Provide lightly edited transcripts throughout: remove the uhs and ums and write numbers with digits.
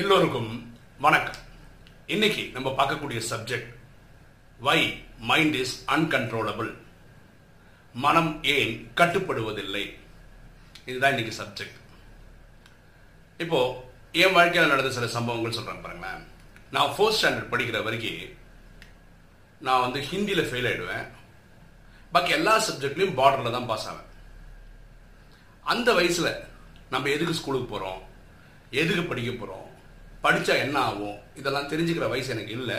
எல்லோருக்கும் வணக்கம். இன்னைக்கு நம்ம பார்க்கக்கூடிய subject why mind is uncontrollable. மனம் ஏன் கட்டுப்படுவதில்லை, இதுதான் இன்னைக்கு சப்ஜெக்ட். இப்போ என் வாழ்க்கையில் நடந்த சில சம்பவங்கள் சொல்றாங்க பாருங்களேன். நான் 4th ஸ்டாண்டர்ட் படிக்கிற வரைக்கும் நான் ஹிந்தியில் ஃபெயில் ஆயிடுவேன், பாக்கி எல்லா சப்ஜெக்ட்லையும் பார்டரில் தான் பாஸ் ஆவேன். அந்த வயசில் நம்ம எதுக்கு ஸ்கூலுக்கு போகிறோம், எதுக்கு படிக்க போகிறோம், படித்தா என்ன ஆகும், இதெல்லாம் தெரிஞ்சுக்கிற வயசு எனக்கு இல்லை.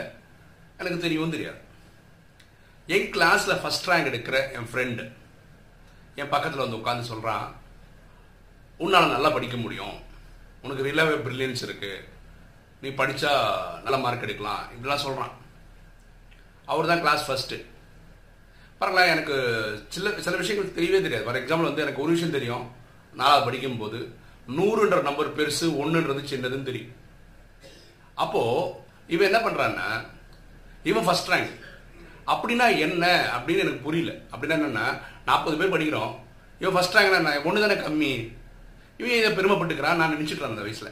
எனக்கு தெரியவும் தெரியாது. என் கிளாஸில் 1st ரேங்க் எடுக்கிற என் ஃப்ரெண்டு என் பக்கத்தில் உட்காந்து சொல்கிறான், உன்னால் நல்லா படிக்க முடியும், உனக்கு ரியலாகவே பிரில்லியன்ஸ் இருக்குது, நீ படித்தா நல்ல மார்க் எடுக்கலாம், இப்படிலாம் சொல்கிறான். அவர் தான் கிளாஸ் ஃபஸ்ட்டு. பாருங்களா, எனக்கு சில விஷயங்கள் தெரியவே தெரியாது. ஃபார் எக்ஸாம்பிள் எனக்கு ஒரு விஷயம் தெரியும், 4வது படிக்கும்போது 100ன்ற நம்பர் பெருசு, 1ன்றது சின்னதுன்னு தெரியும். அப்போது இவன் என்ன பண்ணுறான்னா, இவன் 1st ரேங்க் அப்படின்னா என்ன அப்படின்னு எனக்கு புரியல. அப்படின்னா என்னென்னா, 40 பேர் படிக்கிறோம், இவன் 1st ரேங்க்னா நான் 1 தானே கம்மி, இவன் இதை பெருமைப்பட்டுக்கிறான், நான் நினச்சிட்றேன் அந்த வயசில்.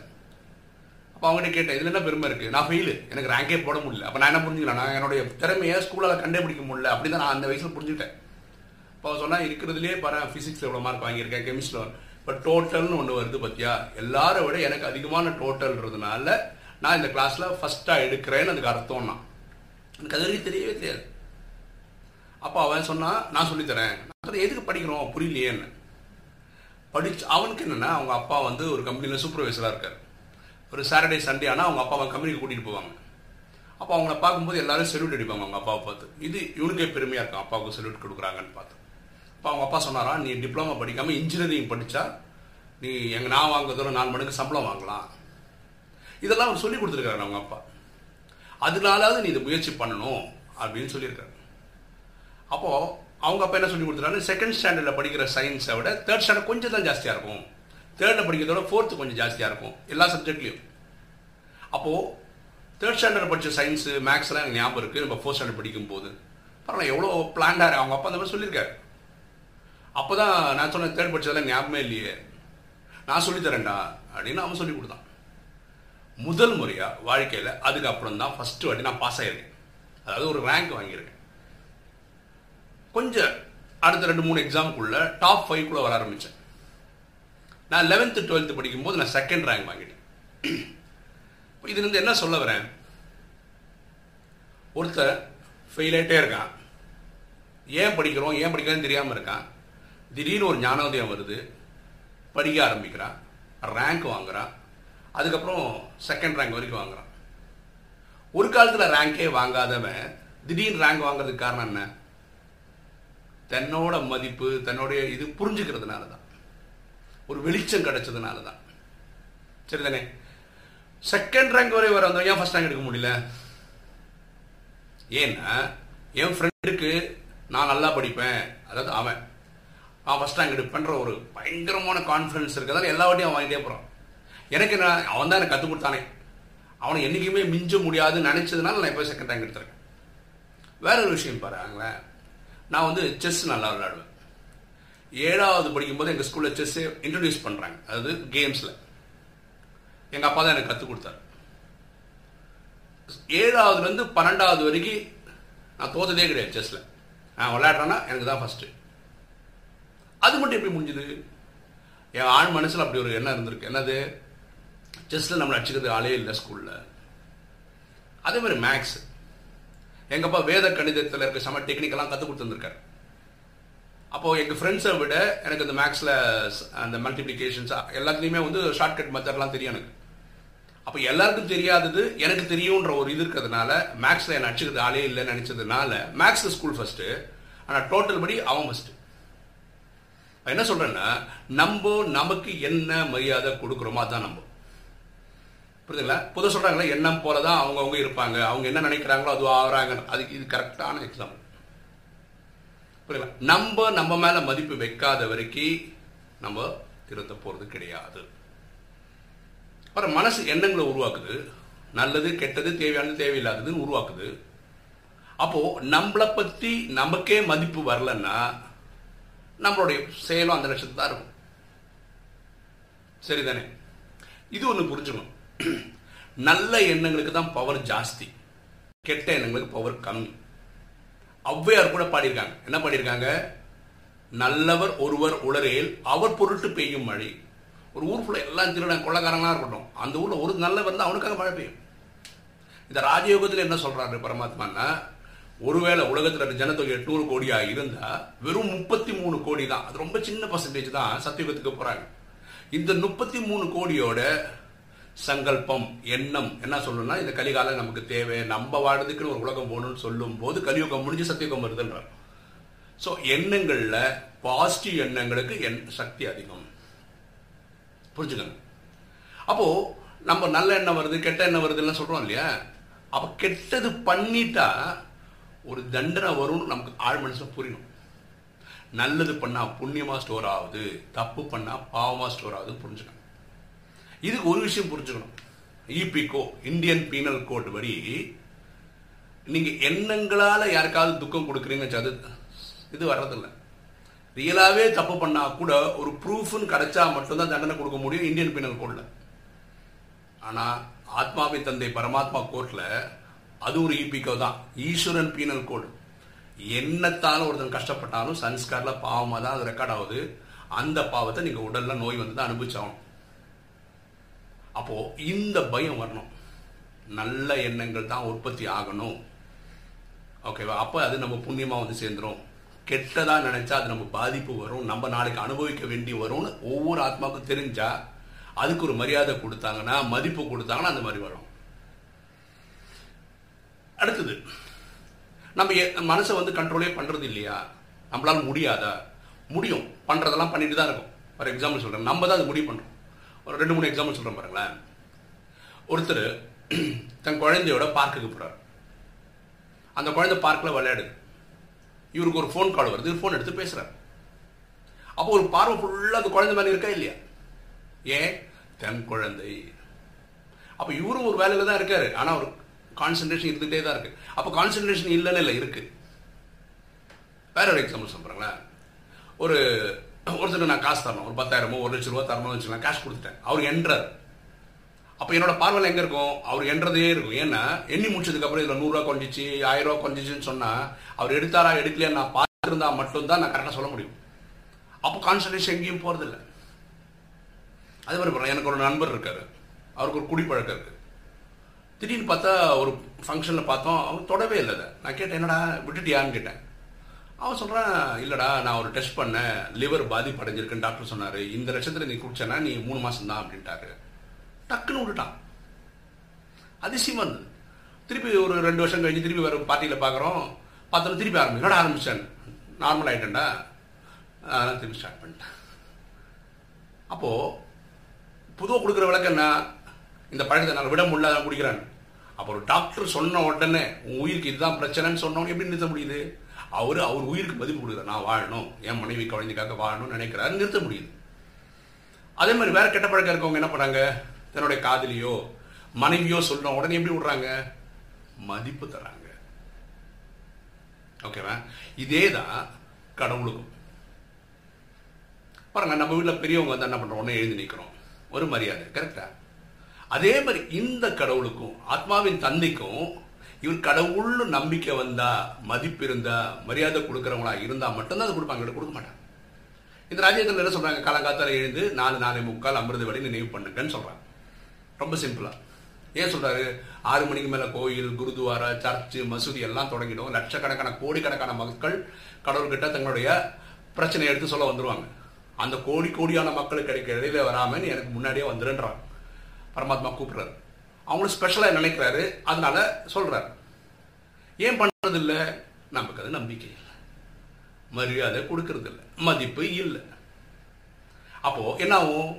அப்போ அவங்ககிட்ட கேட்டேன், இதில் என்ன பெருமை இருக்குது, நான் ஃபெயிலு, எனக்கு ரேங்கே போட முடியல. அப்போ நான் என்ன புரிஞ்சுக்கலாம், நான் என்னுடைய திறமையை ஸ்கூலால் கண்டுபிடிக்க முடியல, அப்படி தான் நான் அந்த வயசில் புரிஞ்சுக்கிட்டேன். இப்போ சொன்னால் இருக்கிறதுலே பாருங்கள், ஃபிசிக்ஸ் எவ்வளோ மார்க் வாங்கியிருக்கேன், கெமிஸ்ட்ரியில் இப்போ டோட்டல்னு ஒன்று வருது பார்த்தியா, எல்லாரை விட எனக்கு அதிகமான டோட்டல்ன்றதுனால நான் இந்த கிளாஸில் 1st எடுக்கிறேன்னு அதுக்கு அர்த்தம்னா எனக்கு அது வரைக்கும் தெரியவே தெரியாது. அப்போ அவன் சொன்னால், நான் சொல்லித்தரேன். நான் எதுக்கு படிக்கிறோம் புரியலையேன்னு படிச்சு, அவனுக்கு என்னென்னா அவங்க அப்பா ஒரு கம்பெனியில் சூப்பர்வைசராக இருக்கார். ஒரு சாட்டர்டே சண்டே ஆனால் அவங்க அப்பா அவன் கம்பெனிக்கு கூட்டிகிட்டு போவாங்க. அப்போ அவங்கள பார்க்கும்போது எல்லோரும் செல்யூட் அடிப்பாங்க அவங்க அப்பாவை பார்த்து. இது இவனுக்கே பெருமையாக இருக்கும், அப்பாவுக்கு செல்யூட் கொடுக்குறாங்கன்னு பார்த்து. அப்போ அவங்க அப்பா சொன்னாரா, நீ டிப்ளமா படிக்காமல் இன்ஜினியரிங் படித்தா நீ நான் வாங்குறதோட 4 மடங்கு சம்பளம் வாங்கலாம். இதெல்லாம் அவர் சொல்லி கொடுத்துருக்காரு அவங்க அப்பா. அதனாலாவது நீ இதை முயற்சி பண்ணணும் அப்படின்னு சொல்லியிருக்காரு. அப்போது அவங்க அப்பா என்ன சொல்லி கொடுத்துருக்காரு, 2nd ஸ்டாண்டர்டில் படிக்கிற சயின்ஸை விட 3rd ஸ்டாண்டர்ட் கொஞ்சம் தான் ஜாஸ்தியாக இருக்கும், 3rd படிக்கிறதோட 4th கொஞ்சம் ஜாஸ்தியாக இருக்கும் எல்லா சப்ஜெக்ட்லேயும். அப்போது 3rd ஸ்டாண்டர்ட் படித்த சயின்ஸு மேக்ஸ்லாம் எனக்கு ஞாபகம் இருக்குது, நம்ம 4th ஸ்டாண்டர்ட் படிக்கும்போது. பரவாயில்ல, எவ்வளோ பிளான்டாக அவங்க அப்பா அந்த மாதிரி சொல்லியிருக்காரு. அப்போ தான் நான் சொன்னேன், 3rd படித்ததெல்லாம் ஞாபகமே இல்லையே, நான் சொல்லித்தரேன்டா அப்படின்னு அவன் சொல்லி கொடுத்தான். முதல் முறையாக வாழ்க்கையில் அதுக்கப்புறம் தான் 1st வாட்டி நான் பாஸ் ஆகியிருக்கேன், அதாவது ஒரு ரேங்க் வாங்கியிருக்கேன். கொஞ்சம் அடுத்த 2-3 எக்ஸாமுக்குள்ளே டாப் 5க்குள்ளே வர ஆரம்பித்தேன். நான் 11th 12th படிக்கும்போது நான் 2nd ரேங்க் வாங்கிட்டேன். இதுலேருந்து என்ன சொல்ல வரேன், ஒருத்தர் ஃபெயில் ஆகிட்டே இருக்கான், ஏன் படிக்கிறோன்னு தெரியாமல் இருக்கான், திடீர்னு ஒரு ஞானோதயம் வருது, படிக்க ஆரம்பிக்கிறான், ரேங்க் வாங்குகிறான், அதுக்கப்புறம் 2nd ரேங்க் வரைக்கும் வாங்குகிறான். ஒரு காலத்தில் ரேங்கே வாங்காதவன் திடீர்னு ரேங்க் வாங்குறதுக்கு காரணம் என்ன, தன்னோட மதிப்பு தன்னுடைய இது புரிஞ்சுக்கிறதுனால தான், ஒரு வெளிச்சம் கிடைச்சதுனால தான். சரி தானே, 2nd ரேங்க் வரை வர வந்தவன் ஏன் 1st ரேங்க் எடுக்க முடியல, ஏன்னா என் ஃப்ரெண்டுக்கு நான் நல்லா படிப்பேன், அதாவது அவன் 1st ரேங்க் எடுப்பேன்ற ஒரு பயங்கரமான கான்ஃபிடன்ஸ் இருக்கிறதால எல்லா வாட்டியும் அவன் வாங்கிட்டே போகிறான். எனக்கு என்ன, அவன் தான் எனக்கு கற்றுக் கொடுத்தானே, அவனை என்றைக்குமே மிஞ்ச முடியாதுன்னு நினச்சதுனால நான் இப்போ 2nd ரேங்க் எடுத்துருக்கேன். வேற ஒரு விஷயம் பாருங்களேன், நான் செஸ் நல்லா விளையாடுவேன். 7வது படிக்கும்போது எங்கள் ஸ்கூலில் செஸ்ஸே இன்ட்ரடியூஸ் பண்ணுறாங்க, அதாவது கேம்ஸில். எங்கள் அப்பா தான் எனக்கு கற்றுக் கொடுத்தாரு. 7வதுலேருந்து 12வது வரைக்கும் நான் தோற்றதே கிடையாது செஸ்ஸில். நான் விளையாடுறேன்னா எனக்கு தான் ஃபஸ்ட்டு. அது மட்டும் எப்படி முடிஞ்சுது, என் ஆண் மனசில் அப்படி ஒரு எண்ணம் இருந்திருக்கு, என்னது செஸ்ஸில் நம்மளை அடிச்சுக்கிறது ஆளே இல்லை ஸ்கூலில். அதே மாதிரி மேக்ஸ் எங்கள் அப்பா வேத கணிதத்தில் இருக்க சம டெக்னிக்கெல்லாம் கற்றுக் கொடுத்துருந்துருக்காரு. அப்போது எங்கள் ஃப்ரெண்ட்ஸை விட எனக்கு அந்த மேக்ஸில் அந்த மல்டிப்ளிகேஷன்ஸ் எல்லாத்துலேயுமே ஷார்ட்கட் மெத்தட்லாம் தெரியும் எனக்கு. அப்போ எல்லாருக்கும் தெரியாதது எனக்கு தெரியுன்ற ஒரு இது இருக்கிறதுனால மேக்ஸில் என்னை அடிச்சுக்கிறது ஆளே இல்லைன்னு நினச்சதுனால மேக்ஸில் ஸ்கூல் ஃபஸ்ட்டு, ஆனால் டோட்டல் படி அவன் ஃபஸ்ட்டு. என்ன சொல்கிறேன்னா, நமக்கு என்ன மரியாதை கொடுக்குறோமோ அதுதான் நம்ம. புரியுதுங்களா, பொதுவாக சொல்கிறாங்களே, எண்ணம் போல தான் அவங்கவுங்க இருப்பாங்க, அவங்க என்ன நினைக்கிறாங்களோ அது ஆகிறாங்க. அதுக்கு இது கரெக்டான எக்ஸாம்பிள். புரியுதுங்களா, நம்ம மேலே மதிப்பு வைக்காத வரைக்கும் நம்ம திருந்த போகிறது கிடையாது. அப்புறம் மனசு எண்ணங்களை உருவாக்குது, நல்லது கெட்டது தேவையானது தேவையில்லாததுன்னு உருவாக்குது. அப்போது நம்மளை பற்றி நமக்கே மதிப்பு வரலன்னா நம்மளுடைய செயலும் அந்த லட்சத்து தான் இருக்கும். சரிதானே, இது ஒன்று புரிஞ்சுக்கணும். நல்ல எண்ணங்களுக்கு தான் பவர் ஜாஸ்தி, கெட்ட எண்ணங்களுக்கு பவர் கம்மி. ஔவையார் கூட பாடியிருக்காங்க, என்ன பாடியிருக்காங்க, நல்லவர் ஒருவர் உளரேல் அவர் பொருட்டு பெய்யும் மழை. ஒரு ஊருக்குள்ள எல்லாம் திருடன் கொள்ளக்காரங்களாக இருக்கட்டும், அந்த ஊரில் ஒரு நல்லவர் தான் அவனுக்காக மழை பெய்யும். இந்த ராஜயோகத்தில் என்ன சொல்றாரு பரமாத்மான்னா, ஒருவேளை உலகத்தில் ஜனத்தொகை 800 கோடியா இருந்தால் வெறும் 33 கோடி தான், அது ரொம்ப சின்ன பர்சன்டேஜ் தான் சத்தியுகத்துக்கு போறாங்க. இந்த 33 கோடியோட சங்கல்பம் எண்ணம் என்ன சொல்லணும்னா, இந்த கலிகாலம் நமக்கு தேவை, நம்ம வாழ்றதுக்குன்னு ஒரு உலகம் போகணும்னு சொல்லும் போது கலியுகம் முடிஞ்சு சத்தியுகம் வருதுன்றார். ஸோ எண்ணங்கள்ல பாசிட்டிவ் எண்ணங்களுக்கு சக்தி அதிகம், புரிஞ்சுக்கணும். அப்போ நம்ம நல்ல எண்ணம் வருது கெட்ட எண்ணம் வருதுன்னு சொல்றோம் இல்லையா, அப்ப கெட்டது பண்ணிட்டா ஒரு தண்டனை வரும்னு நமக்கு ஆழ் மனசு புரியணும். நல்லது பண்ணா புண்ணியமா ஸ்டோர் ஆகுது, தப்பு பண்ணா பாவமா ஸ்டோர் ஆகுதுன்னு புரிஞ்சுக்கணும். இதுக்கு ஒரு விஷயம் புரிஞ்சுக்கணும், இபிகோ இந்தியன் பீனல் கோட் படி நீங்க எண்ணங்களால யாருக்காவது துக்கம் கொடுக்குறீங்கன்னு அது இது வர்றதில்லை. ரியலாவே தப்பு பண்ணா கூட ஒரு ப்ரூஃப்னு கிடைச்சா மட்டும்தான் தண்டனை கொடுக்க முடியும் இந்தியன் பீனல் கோட்ல. ஆனா ஆத்மாவின் தந்தை பரமாத்மா கோர்ட்ல அது ஒரு இபிகோ தான், ஈஸ்வரன் பீனல் கோடு. எண்ணத்தாலும் ஒருத்தன் கஷ்டப்பட்டாலும் சன்ஸ்கார்ல பாவமா தான் அது ரெக்கார்ட் ஆகுது. அந்த பாவத்தை நீங்க உடல்ல நோய் வந்து தான் அனுபவிச்சாகணும். அப்போ இந்த பயம் வரணும், நல்ல எண்ணங்கள் தான் உற்பத்தி ஆகணும், ஓகேவா? அப்போ அது நம்ம புண்ணியமா வந்து சேர்ந்துடும். கெட்டதா நினைச்சா அது நம்ம பாதிப்பு வரும், நம்ம நாளைக்கு அனுபவிக்க வேண்டி வரும்னு ஒவ்வொரு ஆத்மாவுக்கும் தெரிஞ்சா அதுக்கு ஒரு மரியாதை கொடுத்தாங்கன்னா மதிப்பு கொடுத்தாங்கன்னா அந்த மாதிரி வரும். அடுத்தது, நம்ம மனசை வந்து கண்ட்ரோலே பண்ணுறது இல்லையா, நம்மளால முடியாதா, முடியும், பண்ணுறதெல்லாம் பண்ணிட்டு தான் இருக்கும். ஃபார் எக்ஸாம்பிள் சொல்கிறேன், நம்ம தான் அது முடிவு பண்ணுறோம். ஒரு 2-3 எக்ஸாம்பிள் சொல்கிறேன் பாருங்களேன். ஒருத்தர் தன் குழந்தையோட பார்க்குக்கு போகிறார், அந்த குழந்தை பார்க்கில் விளையாடுது. இவருக்கு ஒரு ஃபோன் கால் வருது, இவர் ஃபோன் எடுத்து பேசுகிறார். அப்போ ஒரு பார்வை ஃபுல்லாக அந்த குழந்தை மேலே இருக்கா இல்லையா, ஏன் தன் குழந்தை. அப்போ இவரும் ஒரு வேலையில் தான் இருக்காரு, ஆனால் ஒரு கான்சென்ட்ரேஷன் இருந்துகிட்டே தான் இருக்கு. அப்போ கான்சென்ட்ரேஷன் இல்லைன்னு இல்லை இருக்கு. வேற ஒரு எக்ஸாம்பிள் சொல்றேங்களேன், ஒருத்தருக்கு நான் காசு தரணும், ஒரு 10,000-1,00,000 தரணும்னு வச்சுக்கலாம். காசு கொடுத்துட்டேன், அவர் எண்றாரு. அப்போ என்னோட பார்வையில் எங்கே இருக்கும், அவர் எண்றதே இருக்கும். ஏன்னா எண்ணி முடிச்சதுக்கு அப்புறம் இதில் 100 ரூபா குறைஞ்சிச்சு, 1000 ரூபா குறைஞ்சிச்சுன்னு சொன்னால் அவர் எடுத்தாரா எடுக்கலையா நான் பார்த்துருந்தா மட்டும்தான் நான் கரெக்டாக சொல்ல முடியும். அப்போ கான்சென்ட்ரேஷன் எங்கேயும் போறதில்லை. அதே மாதிரி எனக்கு ஒரு நண்பர் இருக்காரு, அவருக்கு ஒரு குடிப்பழக்கம் இருக்கு. திடீர்னு பார்த்தா ஒரு ஃபங்க்ஷனில் பார்த்தோம், அவன் தொடவே இல்லை. நான் கேட்டேன், என்னடா விட்டுட்டியான்னு கேட்டேன். அவன் சொல்கிறான், இல்லைடா நான் ஒரு டெஸ்ட் பண்ணேன், லிவர் பாதிப்பு அடைஞ்சிருக்குன்னு டாக்டர் சொன்னார், இந்த லட்சத்தில் நீ குடிச்சேன்னா நீ 3 மாதம் தான் அப்படின்ட்டாரு. டக்குன்னு விட்டுட்டான், அதிசயமாக இருந்தது. திருப்பி ஒரு 2 வருஷம் கழிஞ்சு திருப்பி வேறு பார்ட்டியில் பார்க்குறோம், பார்த்தோம் திருப்பி ஆரம்பிச்சேன், ஆரம்பித்தேன் நார்மல் ஆகிட்டேன்டா, அதெல்லாம் திருப்பி ஸ்டார்ட் பண்ணிட்டேன். அப்போது பொதுவாக கொடுக்குற விளக்கம் என்ன, இந்த பழக்கத்தை நான் விட முடியல நான் குடிக்கிறேன். அப்புறம் டாக்டர் சொன்ன உடனே உன் உயிருக்கு இதுதான் பிரச்சனைன்னு சொன்னவனே எப்படி நிறுத்த முடியுது? அவர் உயிருக்கு மதிப்பு கொடுக்குறார், நான் வாழணும், என் மனைவி குழந்தைக்காக வாழணும்னு நினைக்கிறாரு, நிறுத்த முடியுது. அதே மாதிரி வேற கெட்ட பழக்கம் இருக்கவங்க என்ன பண்ணுறாங்க, தன்னுடைய காதலியோ மனைவியோ சொன்ன உடனே எப்படி விடுறாங்க, மதிப்பு தராங்க, ஓகேவா? இதே தான் கடவுளுக்கும் பாருங்க. நம்ம வீட்டில் பெரியவங்க வந்து என்ன பண்ணுறோம், உடனே எழுந்து நிற்கிறோம், ஒரு மரியாதை, கரெக்டா? அதே மாதிரி இந்த கடவுளுக்கும் ஆத்மாவின் தந்தைக்கும் இவர் கடவுள்னு நம்பிக்கை வந்தா, மதிப்பு இருந்தா, மரியாதை கொடுக்குறவங்களா இருந்தா மட்டும்தான் அது கொடுப்பாங்க, கொடுக்க மாட்டாங்க. இந்த ராஜ்யத்தில் என்ன சொல்றாங்க, காலங்காத்தால எழுந்து 4-4:45 அமிர்த வேளை நினைவு பண்ணுங்கன்னு சொல்றாங்க. ரொம்ப சிம்பிளா ஏன் சொல்றாரு, 6 மணிக்கு மேல கோயில், குருத்வாரா, சர்ச்சு, மசூதி எல்லாம் தொடங்கிடும். லட்சக்கணக்கான கோடிக்கணக்கான மக்கள் கடவுள்கிட்ட தங்களுடைய பிரச்சனை எடுத்து சொல்ல வந்துருவாங்க. அந்த கோடி கோடியான மக்களுக்கு கிடைக்கிற இடையில வராமல் எனக்கு முன்னாடியே வந்துருன்றாங்க. பரமாத்மா கூப்பிடுறாரு, அவங்களும் ஸ்பெஷலாக நினைக்கிறாரு, அதனால சொல்றாரு. ஏன் பண்றது இல்லை, நமக்கு அது நம்பிக்கை இல்லை, மரியாதை கொடுக்கறது இல்லை, மதிப்பு இல்லை. அப்போ என்ன ஆகும்,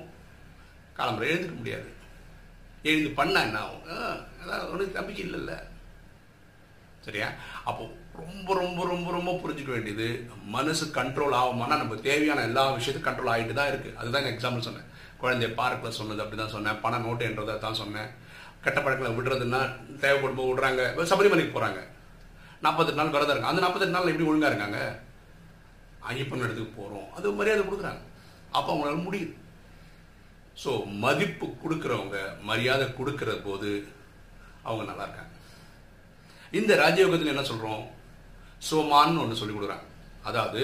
காலம்பரை எழுந்துக்க முடியாது, எழுந்து பண்ணா என்ன ஆகும், அதாவது நம்பிக்கை இல்லைல்ல, சரியா? அப்போ ரொம்ப ரொம்ப ரொம்ப ரொம்ப புரிஞ்சுக்க வேண்டியது, மனசு கண்ட்ரோல் ஆகுமானா நம்ம தேவையான எல்லா விஷயத்தையும் கண்ட்ரோல் ஆகிட்டு தான் இருக்குது. அதுதான் எக்ஸாம்பிள் சொன்னேன், குழந்தைய பார்க்கில் சொன்னது அப்படி தான் சொன்னேன், பணம் நோட்டுன்றதை தான் சொன்னேன், கெட்ட பழக்கத்தில் விடுறதுன்னா தேவைப்படும் போது விடுறாங்க. சபரிமலைக்கு போகிறாங்க, 48 நாள் விரதம் இருக்காங்க, அந்த 48 நாள் எப்படி ஒழுங்காக இருக்காங்க, ஐயப்பன் இடத்துக்கு போகிறோம், அது மரியாதை கொடுக்குறாங்க, அப்போ அவங்களால முடியுது. ஸோ மதிப்பு கொடுக்குறவங்க, மரியாதை கொடுக்குற போது அவங்க நல்லா இருக்காங்க. இந்த ராஜயோகத்தில் என்ன சொல்கிறோம், சோமான்னு ஒன்று சொல்லி கொடுக்குறாங்க. அதாவது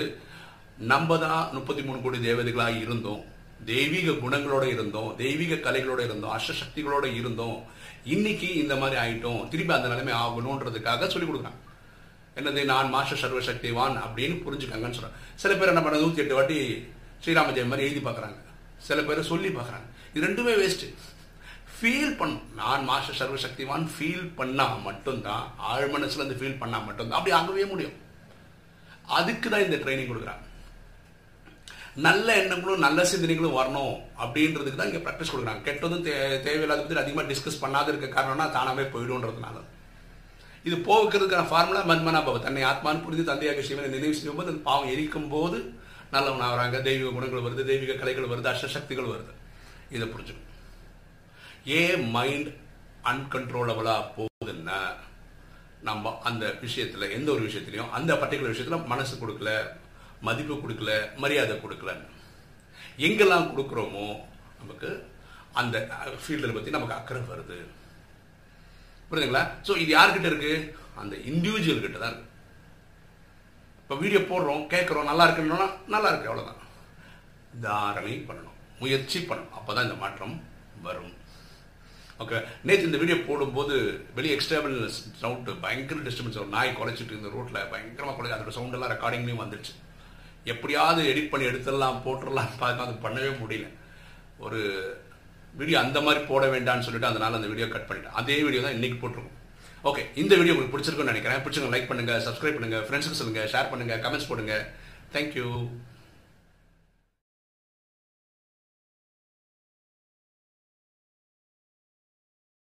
நம்ம தான் 33 கோடி தேவதைகளாக இருந்தோம், தெய்வீக குணங்களோடு இருந்தோம், தெய்வீக கலைகளோடு இருந்தோம், அஷ்டசக்திகளோடு இருந்தோம், இன்னைக்கு இந்த மாதிரி ஆகிட்டோம், திருப்பி அந்த நிலைமை ஆகணுன்றதுக்காக சொல்லி கொடுக்குறாங்க. என்னது, நான் மாஸ்டர் சர்வசக்திவான் அப்படின்னு புரிஞ்சுக்காங்கன்னு சொல்கிறேன். சில பேர் என்ன பண்ண 108 வாட்டி ஸ்ரீராம ஜெயம் மாதிரி எழுதி பார்க்குறாங்க, சில பேர் சொல்லி பார்க்குறாங்க. இது ரெண்டுமே வேஸ்ட்டு. ஃபீல் பண்ணும், நான் மாஸ்டர் சர்வசக்திவான் ஃபீல் பண்ணால் மட்டும்தான், ஆழ் மனசுலேருந்து ஃபீல் பண்ணால் மட்டும்தான் அப்படி ஆகவே முடியும். அதுக்கு தான் இந்த ட்ரைனிங் கொடுக்குறாங்க. நல்ல எண்ணங்களும் நல்ல சிந்தனைகளும் வரணும் அப்படின்றதுக்கு தான் இங்கே ப்ராக்டிஸ் கொடுக்குறாங்க. கெட்டதும் தேவையில்லாத பற்றி அதிகமாக டிஸ்கஸ் பண்ணாத இருக்க காரணம்னா தானாகவே போயிடும்ன்றதுனால இது போக்குறதுக்கான ஃபார்முலா மன்மனாபாவம். தன்னை ஆத்மான்னு புரிந்து தந்தையாக சிவனை நினைவு செய்யும்போது அந்த பாவம் எரிக்கும் போது நல்லவனாக வராங்க, தெய்வீக குணங்கள் வருது, தெய்வீக கலைகள் வருது, அஷ்டசக்திகள் வருது. இதை புரிஞ்சுக்கணும். ஏன் மைண்ட் அன்கன்ட்ரோலபிளாக போகுதுன்னா, நம்ம அந்த விஷயத்தில் எந்த ஒரு விஷயத்துலையும் அந்த பர்டிகுலர் விஷயத்தில் மனசு கொடுக்கல, மதிப்பு கொடுக்கல, மரியாதை கொடுக்கலன்னு எங்கெல்லாம் கொடுக்குறோமோ நமக்கு அந்த ஃபீல்டில் பற்றி நமக்கு அக்கறை வருது. புரியுதுங்களா? ஸோ இது யார்கிட்ட இருக்குது, அந்த இண்டிவிஜுவல் கிட்ட தான் இருக்குது. இப்போ வீடியோ போடுறோம், கேட்குறோம், நல்லா இருக்குன்னா நல்லா இருக்கு, அவ்வளோதான். தாரணை பண்ணணும், முயற்சி பண்ணணும், அப்போ தான் இந்த மாற்றம் வரும். ஓகே, நேற்று இந்த வீடியோ போடும்போது வெளியே எக்ஸ்டர்னல் சவுண்டு பயங்கர டிஸ்டர்பன்ஸ், ஒரு நாய் குறைச்சிட்டு இருந்த ரோட்டில் பயங்கரமாக குறைச்சி அதோட சவுண்டெல்லாம் ரெக்கார்டிங்லேயும் வந்துடுச்சு. எப்படியாவது எடிட் பண்ணி எடுத்துடலாம் போட்டுடலாம் பார்த்தா அது பண்ணவே முடியல. ஒரு வீடியோ அந்த மாதிரி போட வேண்டாம்னு சொல்லிட்டு அதனால் அந்த வீடியோ கட் பண்ணிட்டேன். அதே வீடியோ தான் இன்றைக்கி போட்டிருக்கோம். ஓகே, இந்த வீடியோ உங்களுக்கு பிடிச்சிருக்குன்னு நினைக்கிறேன். பிடிச்சிங்க லைக் பண்ணுங்கள், சப்ஸ்கிரைப் பண்ணுங்கள், ஃப்ரெண்ட்ஸுக்கு சொல்லுங்கள், ஷேர் பண்ணுங்கள், கமெண்ட்ஸ் போடுங்கள். தேங்க்யூ.